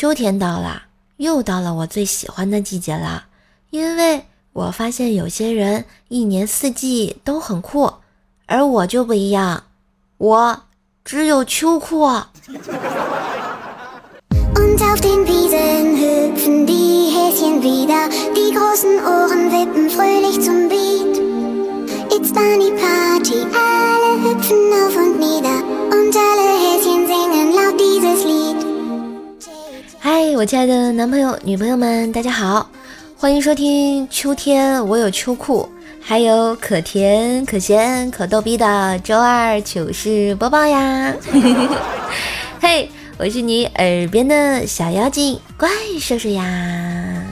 秋天到了，又到了我最喜欢的季节了，因为我发现有些人一年四季都很酷，而我就不一样，我只有秋裤。嗨，我亲爱的男朋友女朋友们，大家好，欢迎收听秋天我有秋裤，还有可甜可咸可逗逼的周二糗事播报呀。嘿，我是你耳边的小妖精怪兽兽呀。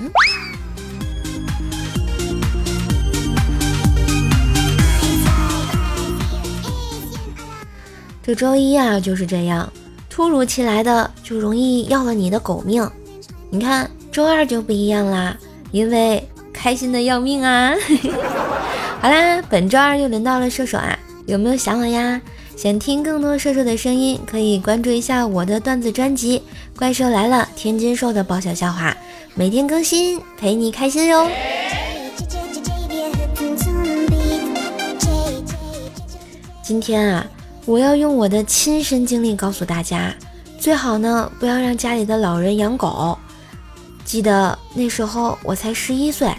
这周一啊就是这样，突如其来的就容易要了你的狗命。你看周二就不一样啦，因为开心的要命啊。好啦，本周二又轮到了射手啊，有没有想我呀？想听更多射手的声音，可以关注一下我的段子专辑怪兽来了天津兽的爆笑笑话，每天更新，陪你开心哟。今天啊，我要用我的亲身经历告诉大家，最好呢不要让家里的老人养狗。记得那时候我才11岁，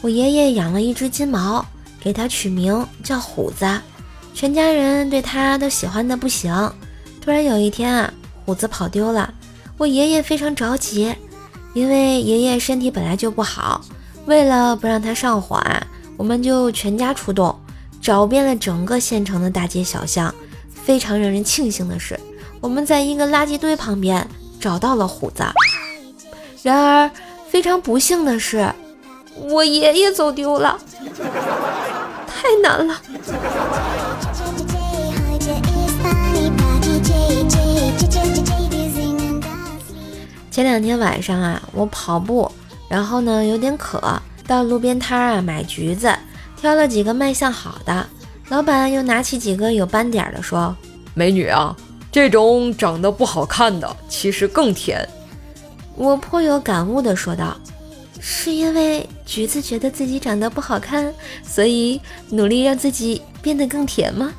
我爷爷养了一只金毛，给它取名叫虎子，全家人对它都喜欢的不行。突然有一天啊，虎子跑丢了，我爷爷非常着急，因为爷爷身体本来就不好，为了不让他上火啊，我们就全家出动，找遍了整个县城的大街小巷。非常让人庆幸的是，我们在一个垃圾堆旁边找到了虎子。然而非常不幸的是，我爷爷走丢了，太难了。前两天晚上啊，我跑步，然后呢有点渴，到路边摊啊买橘子，挑了几个卖相好的。老板又拿起几个有斑点的说，美女啊，这种长得不好看的其实更甜。我颇有感悟的说道，是因为橘子觉得自己长得不好看，所以努力让自己变得更甜吗？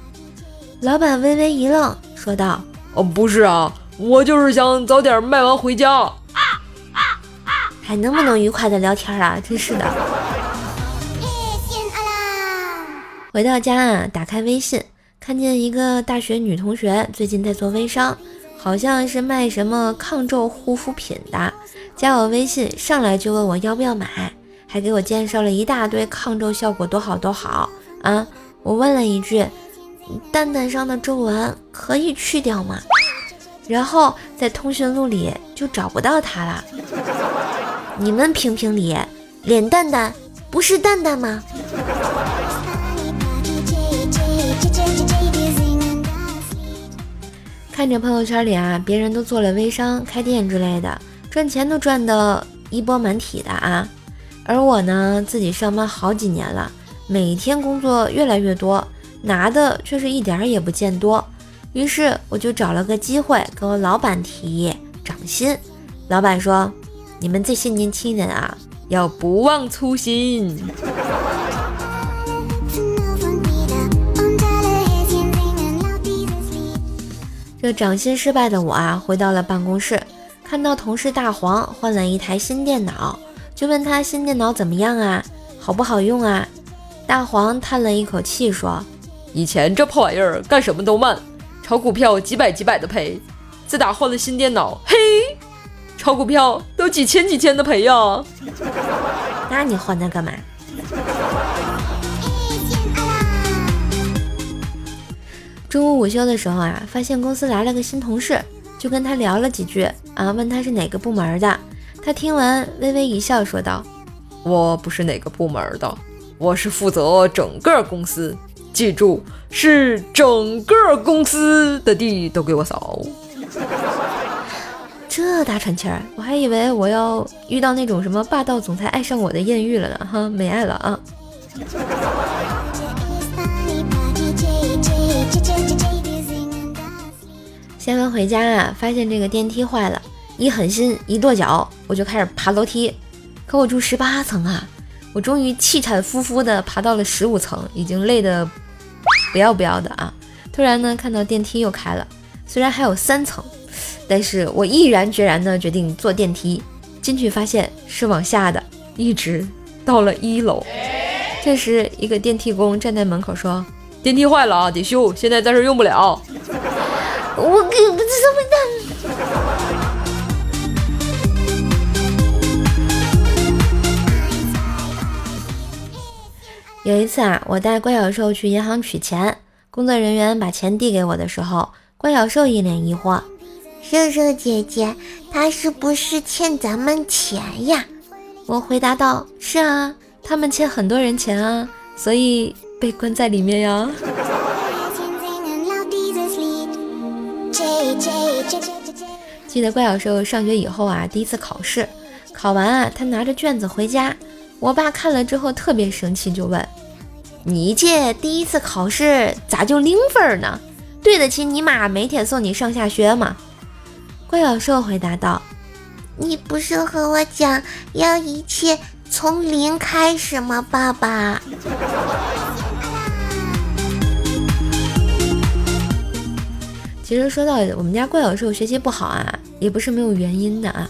老板微微一愣说道，不是啊，我就是想早点卖完回家。还能不能愉快的聊天啊，真是的。回到家啊，打开微信，看见一个大学女同学最近在做微商，好像是卖什么抗皱护肤品的，加我微信上来就问我要不要买，还给我介绍了一大堆抗皱效果多好多好啊！我问了一句，蛋蛋上的皱纹可以去掉吗？然后在通讯录里就找不到她了。你们评评理，脸蛋蛋不是蛋蛋吗？看着朋友圈里啊，别人都做了微商开店之类的，赚钱都赚得一波满体的啊，而我呢，自己上班好几年了，每天工作越来越多，拿的却是一点也不见多。于是我就找了个机会跟我老板提议涨薪。老板说，你们这些年轻人啊，要不忘初心。这涨薪失败的我啊，回到了办公室，看到同事大黄换了一台新电脑，就问他新电脑怎么样啊，好不好用啊？大黄叹了一口气说，以前这破玩意儿干什么都慢，炒股票几百几百的赔，自打换了新电脑，嘿，炒股票都几千几千的赔呀。那你换它干嘛？中午午休的时候啊，发现公司来了个新同事，就跟他聊了几句啊，问他是哪个部门的。他听完微微一笑说道，我不是哪个部门的，我是负责整个公司，记住是整个公司的地都给我扫。这大喘气儿，我还以为我要遇到那种什么霸道总裁爱上我的艳遇了呢，哈，没爱了啊。下班回家啊，发现这个电梯坏了，一狠心一跺脚，我就开始爬楼梯。可我住18层啊，我终于气喘吁吁的爬到了15层，已经累得不要不要的啊！突然呢，看到电梯又开了，虽然还有3层，但是我毅然决然的决定坐电梯进去，发现是往下的，一直到了1楼。这时一个电梯工站在门口说：“电梯坏了啊，得修，现在暂时用不了。”我可不知道。有一次啊，我带怪小兽去银行取钱，工作人员把钱递给我的时候，怪小兽一脸疑惑：“兽兽姐姐，他是不是欠咱们钱呀？”我回答道：“是啊，他们欠很多人钱啊，所以被关在里面呀。”记得怪小兽上学以后啊，第一次考试，考完啊，他拿着卷子回家。我爸看了之后特别生气，就问：“你这第一次考试咋就0分呢？对得起你妈每天送你上下学吗？”怪小兽回答道：“你不是和我讲要一切从0开始吗，爸爸？”其实说到我们家怪小兽学习不好啊，也不是没有原因的啊。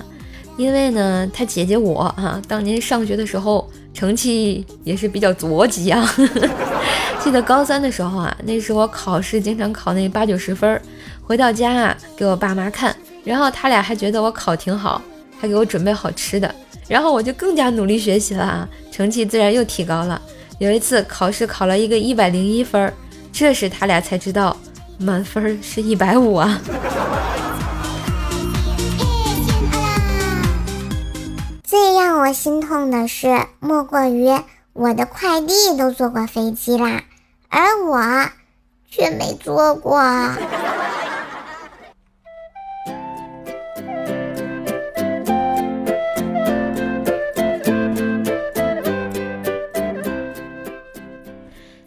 因为呢，他姐姐我啊，当年上学的时候成绩也是比较着急啊。记得高3的时候啊，那时我考试经常考那8、9、10分，回到家啊给我爸妈看，然后他俩还觉得我考挺好，还给我准备好吃的，然后我就更加努力学习了啊，成绩自然又提高了。有一次考试考了一个101分，这时他俩才知道满分是150啊。最让我心痛的是，莫过于我的快递都坐过飞机啦，而我却没坐过。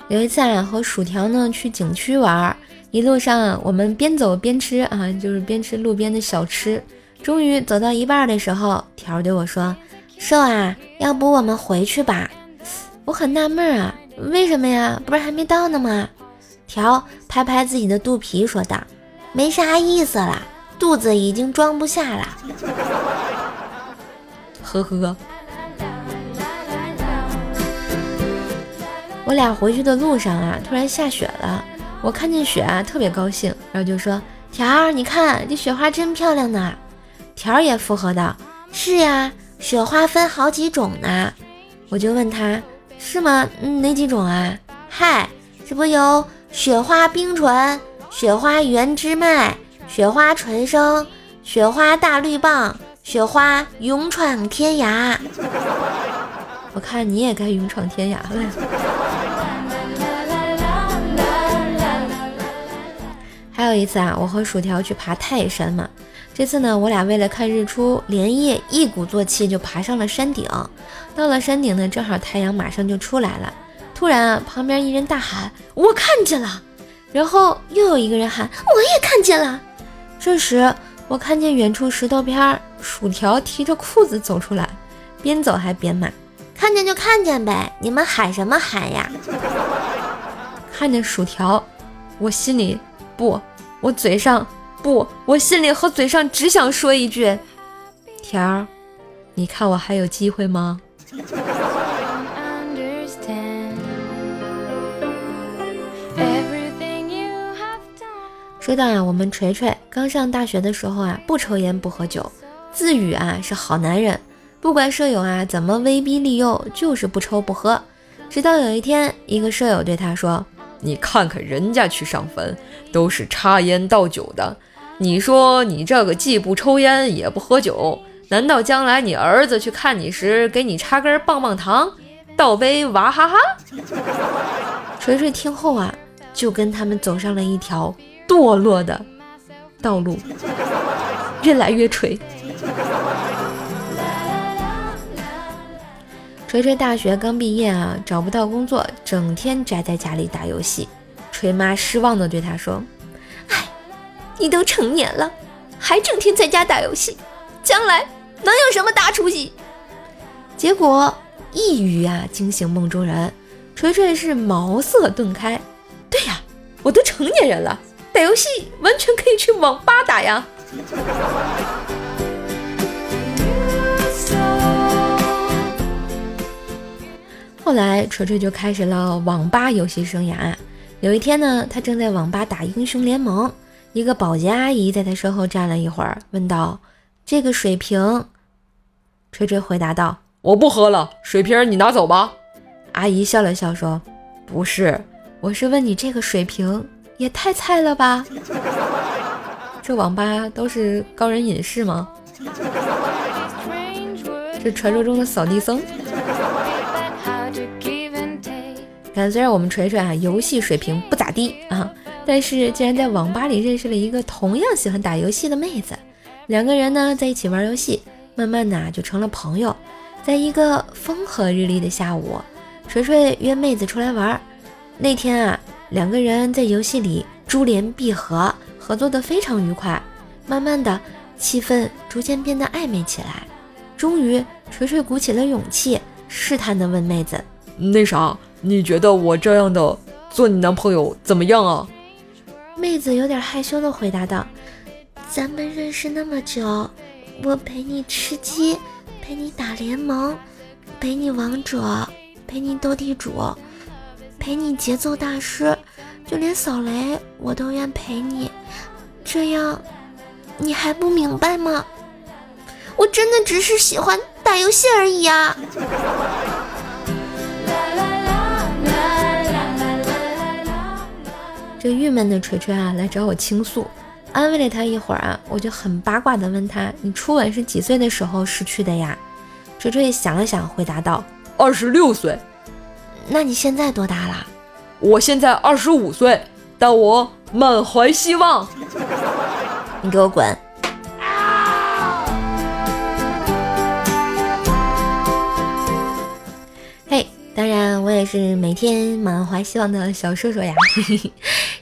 有一次啊，和薯条呢去景区玩，一路上啊，我们边走边吃啊，就是边吃路边的小吃。终于走到一半的时候，条对我说：“瘦啊，要不我们回去吧？”我很纳闷啊，为什么呀？不是还没到呢吗？条拍拍自己的肚皮说道：“没啥意思啦，肚子已经装不下啦。”呵呵。我俩回去的路上啊，突然下雪了，我看见雪啊特别高兴，然后就说：“条，你看这雪花真漂亮呢。”条也附和道：“是呀，雪花分好几种呢。”我就问他：“是吗？哪几种啊？”“嗨，这不有雪花冰唇、雪花原汁麦、雪花纯生、雪花大绿棒、雪花勇闯天涯。”我看你也该勇闯天涯了。还有一次啊，我和薯条去爬泰山嘛。这次呢，我俩为了看日出，连夜一鼓作气就爬上了山顶。到了山顶呢，正好太阳马上就出来了。突然啊，旁边一人大喊：“我看见了！”然后又有一个人喊：“我也看见了！”这时我看见远处石头边薯条提着裤子走出来，边走还边骂：“看见就看见呗，你们喊什么喊呀？”看见薯条，我心里不，我嘴上不，我心里和嘴上只想说一句：“条儿，你看我还有机会吗？”说到啊，我们锤锤刚上大学的时候啊，不抽烟不喝酒，自诩啊是好男人，不管舍友啊怎么威逼利诱，就是不抽不喝。直到有一天，一个舍友对他说：“你看看人家去上坟，都是插烟倒酒的。你说你这个既不抽烟也不喝酒，难道将来你儿子去看你时给你插根棒棒糖倒杯娃哈哈？”锤锤听后啊，就跟他们走上了一条堕落的道路，越来越锤。锤锤大学刚毕业啊，找不到工作，整天宅在家里打游戏。锤妈失望地对他说：“哎，你都成年了，还整天在家打游戏，将来能有什么大出息？结果一语啊惊醒梦中人，锤锤是茅塞顿开。对呀，我都成年人了，打游戏完全可以去网吧打呀。后来锤锤就开始了网吧游戏生涯。有一天呢，他正在网吧打英雄联盟，一个保洁阿姨在他身后站了一会儿，问道：这个水瓶。锤锤回答道：我不喝了，水瓶你拿走吧。阿姨笑了笑说：不是，我是问你这个水瓶也太菜了吧。这网吧都是高人隐士吗？这传说中的扫地僧。但虽然我们锤锤啊游戏水平不咋地啊，但是竟然在网吧里认识了一个同样喜欢打游戏的妹子，两个人呢在一起玩游戏，慢慢的就成了朋友。在一个风和日丽的下午，锤锤约妹子出来玩。那天啊，两个人在游戏里珠联璧合，合作得非常愉快，慢慢的气氛逐渐变得暧昧起来。终于锤锤鼓起了勇气，试探地问妹子：那啥，你觉得我这样的做你男朋友怎么样啊？妹子有点害羞地回答道：咱们认识那么久，我陪你吃鸡，陪你打联盟，陪你王者，陪你斗地主，陪你节奏大师，就连扫雷我都愿陪你，这样你还不明白吗？我真的只是喜欢打游戏而已啊。这郁闷的锤锤啊来找我倾诉，安慰了他一会儿啊，我就很八卦的问他：你初吻是几岁的时候失去的呀？锤锤想了想回答道：26岁。那你现在多大了？我现在25岁，但我满怀希望。你给我滚。嘿，当然我也是每天满怀希望的小射手呀。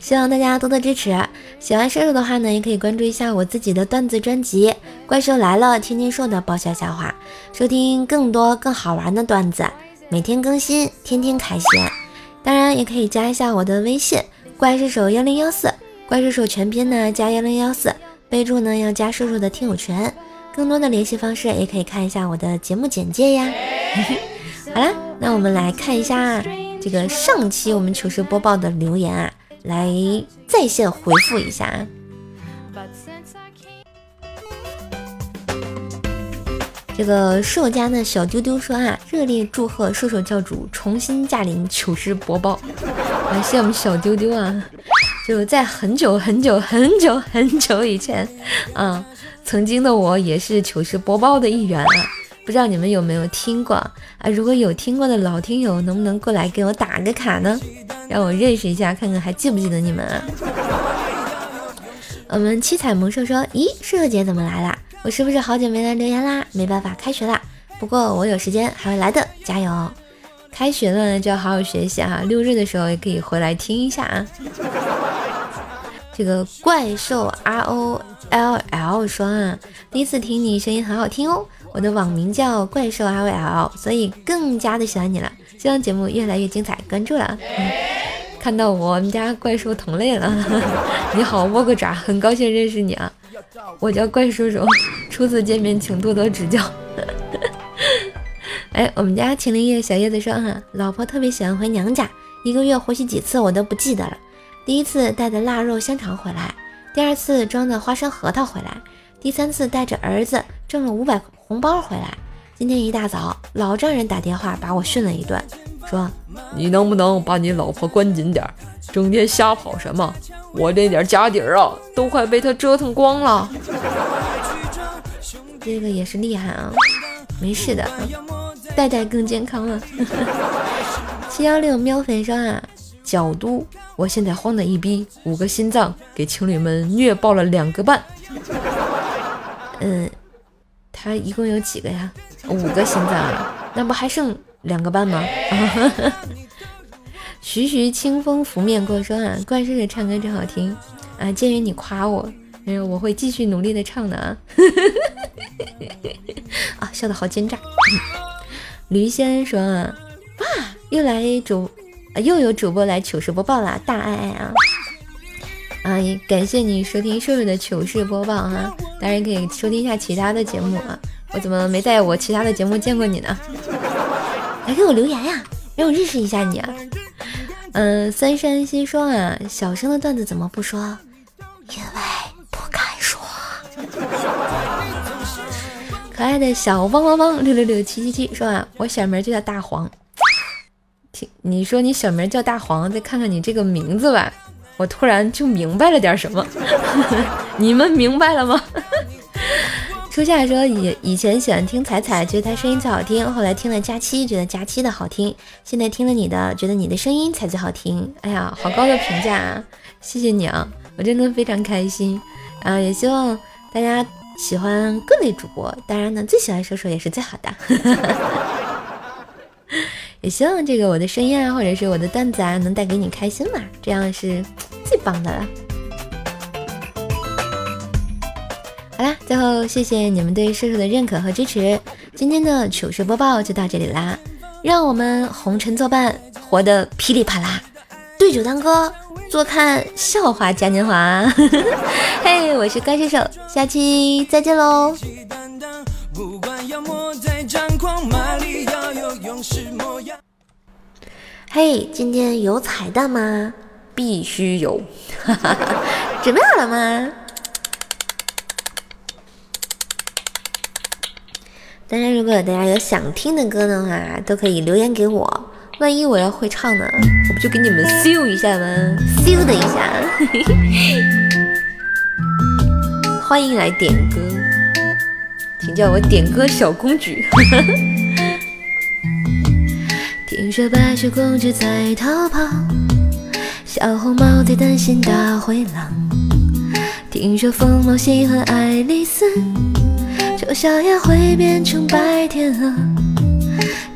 希望大家多多支持，喜欢射手的话呢，也可以关注一下我自己的段子专辑《怪兽来了》，天天说的爆笑笑话，收听更多更好玩的段子，每天更新，天天开心。当然也可以加一下我的微信怪射手1014，怪射手全拼呢加1014，备注呢要加射手的听友群，更多的联系方式也可以看一下我的节目简介呀。好啦，那我们来看一下这个上期我们糗事播报的留言啊，来在线回复一下。这个兽家的小丢丢说啊，热烈祝贺射手教主重新驾临糗事播报。感谢我们小丢丢啊，就在很久以前啊，曾经的我也是糗事播报的一员啊。不知道你们有没有听过啊？如果有听过的老听友，能不能过来给我打个卡呢？让我认识一下，看看还记不记得你们啊？我们七彩萌兽说：咦，射手姐怎么来啦？我是不是好久没来留言啦？没办法，开学啦。不过我有时间还会来的，加油！开学了就要好好学习啊！6日的时候也可以回来听一下啊。这个怪兽 ROLL 说啊，第一次听你声音很好听哦。我的网名叫怪兽 ROL， 所以更加的喜欢你了，希望节目越来越精彩，关注了。看到我们家怪兽同类了。你好，窝个爪，很高兴认识你啊，我叫怪叔叔，初次见面请多多指教。哎，我们家秦林叶小叶子说啊，老婆特别喜欢回娘家，1个月回去几次我都不记得了。第一次带的腊肉香肠回来，第二次装的花生核桃回来，第三次带着儿子挣了500红包回来。今天一大早，老丈人打电话把我训了一顿，说你能不能把你老婆关紧点，整天瞎跑什么，我这点家底儿啊都快被他折腾光了。这个也是厉害啊，没事的，代代更健康啊。716喵粉说啊，角都我现在慌得一逼，5个心脏给情侣们虐爆了2个半。他一共有几个呀？5个心脏啊，那不还剩2个半吗？徐徐清风拂面过说啊，怪射手唱歌真好听啊，鉴于你夸我，我会继续努力的唱的啊。啊，笑得好奸诈。驴先说啊，哇，又有主播来糗事播报啦，大爱爱啊！啊，也感谢你收听瘦瘦的糗事播报啊，当然可以收听一下其他的节目啊。我怎么没在我其他的节目见过你呢？来给我留言呀，让我认识一下你啊。三山西说啊，小生的段子怎么不说？因为不敢说。可爱的小汪汪汪6667777说啊，我小名就叫大黄。你说你小名叫大黄，再看看你这个名字吧，我突然就明白了点什么。你们明白了吗？初夏说以前喜欢听彩彩，觉得她声音最好听，后来听了佳期，觉得佳期的好听，现在听了你的，觉得你的声音才最好听。哎呀，好高的评价啊，谢谢你啊，我真的非常开心啊，也希望大家喜欢各类主播，当然呢最喜欢说说也是最好的。也希望这个我的声音啊，或者是我的段子啊，能带给你开心嘛，这样是最棒的了。好啦，最后谢谢你们对射手的认可和支持，今天的糗事播报就到这里啦，让我们红尘作伴，活得噼里啪啦，对酒当歌，坐看笑话嘉年华。嘿，我是怪射手，下期再见喽。嘿，今天有彩蛋吗？必须有。准备好了吗？当然，如果大家有想听的歌的话，都可以留言给我。万一我要会唱呢，我不就给你们咻一下吗？咻的一下。欢迎来点歌，请叫我点歌小公举。听说白雪公主在逃跑，小红帽在担心大灰狼。听说疯帽喜欢爱丽丝，丑小鸭会变成白天鹅。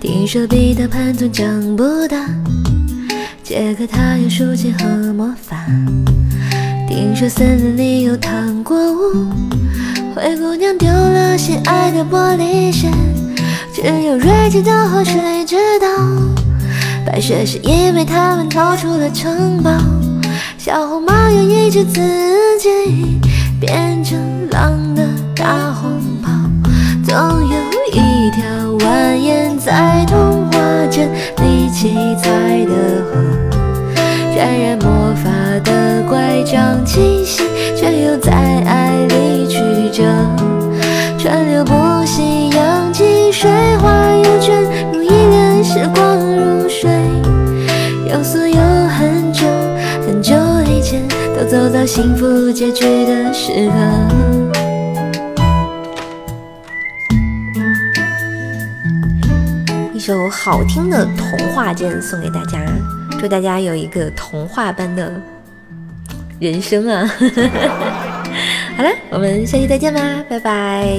听说彼得潘总长不大，杰克他有书签和魔法。听说森林里有糖果屋，灰姑娘丢了心爱的玻璃鞋，只有睿智的河水知道，白雪是因为他们逃出了城堡。小红帽又一直自己变成狼的大红袍，总有一条蜿蜒在童话镇里七彩的河，沾染魔法的乖张气息，却又在爱里曲折，川流不息，扬起水花又卷入一帘时光如水，让所有很久很久以前都走到幸福结局的时刻。一首好听的童话镇送给大家，祝大家有一个童话般的人生啊。好了，我们下期再见吧，拜拜。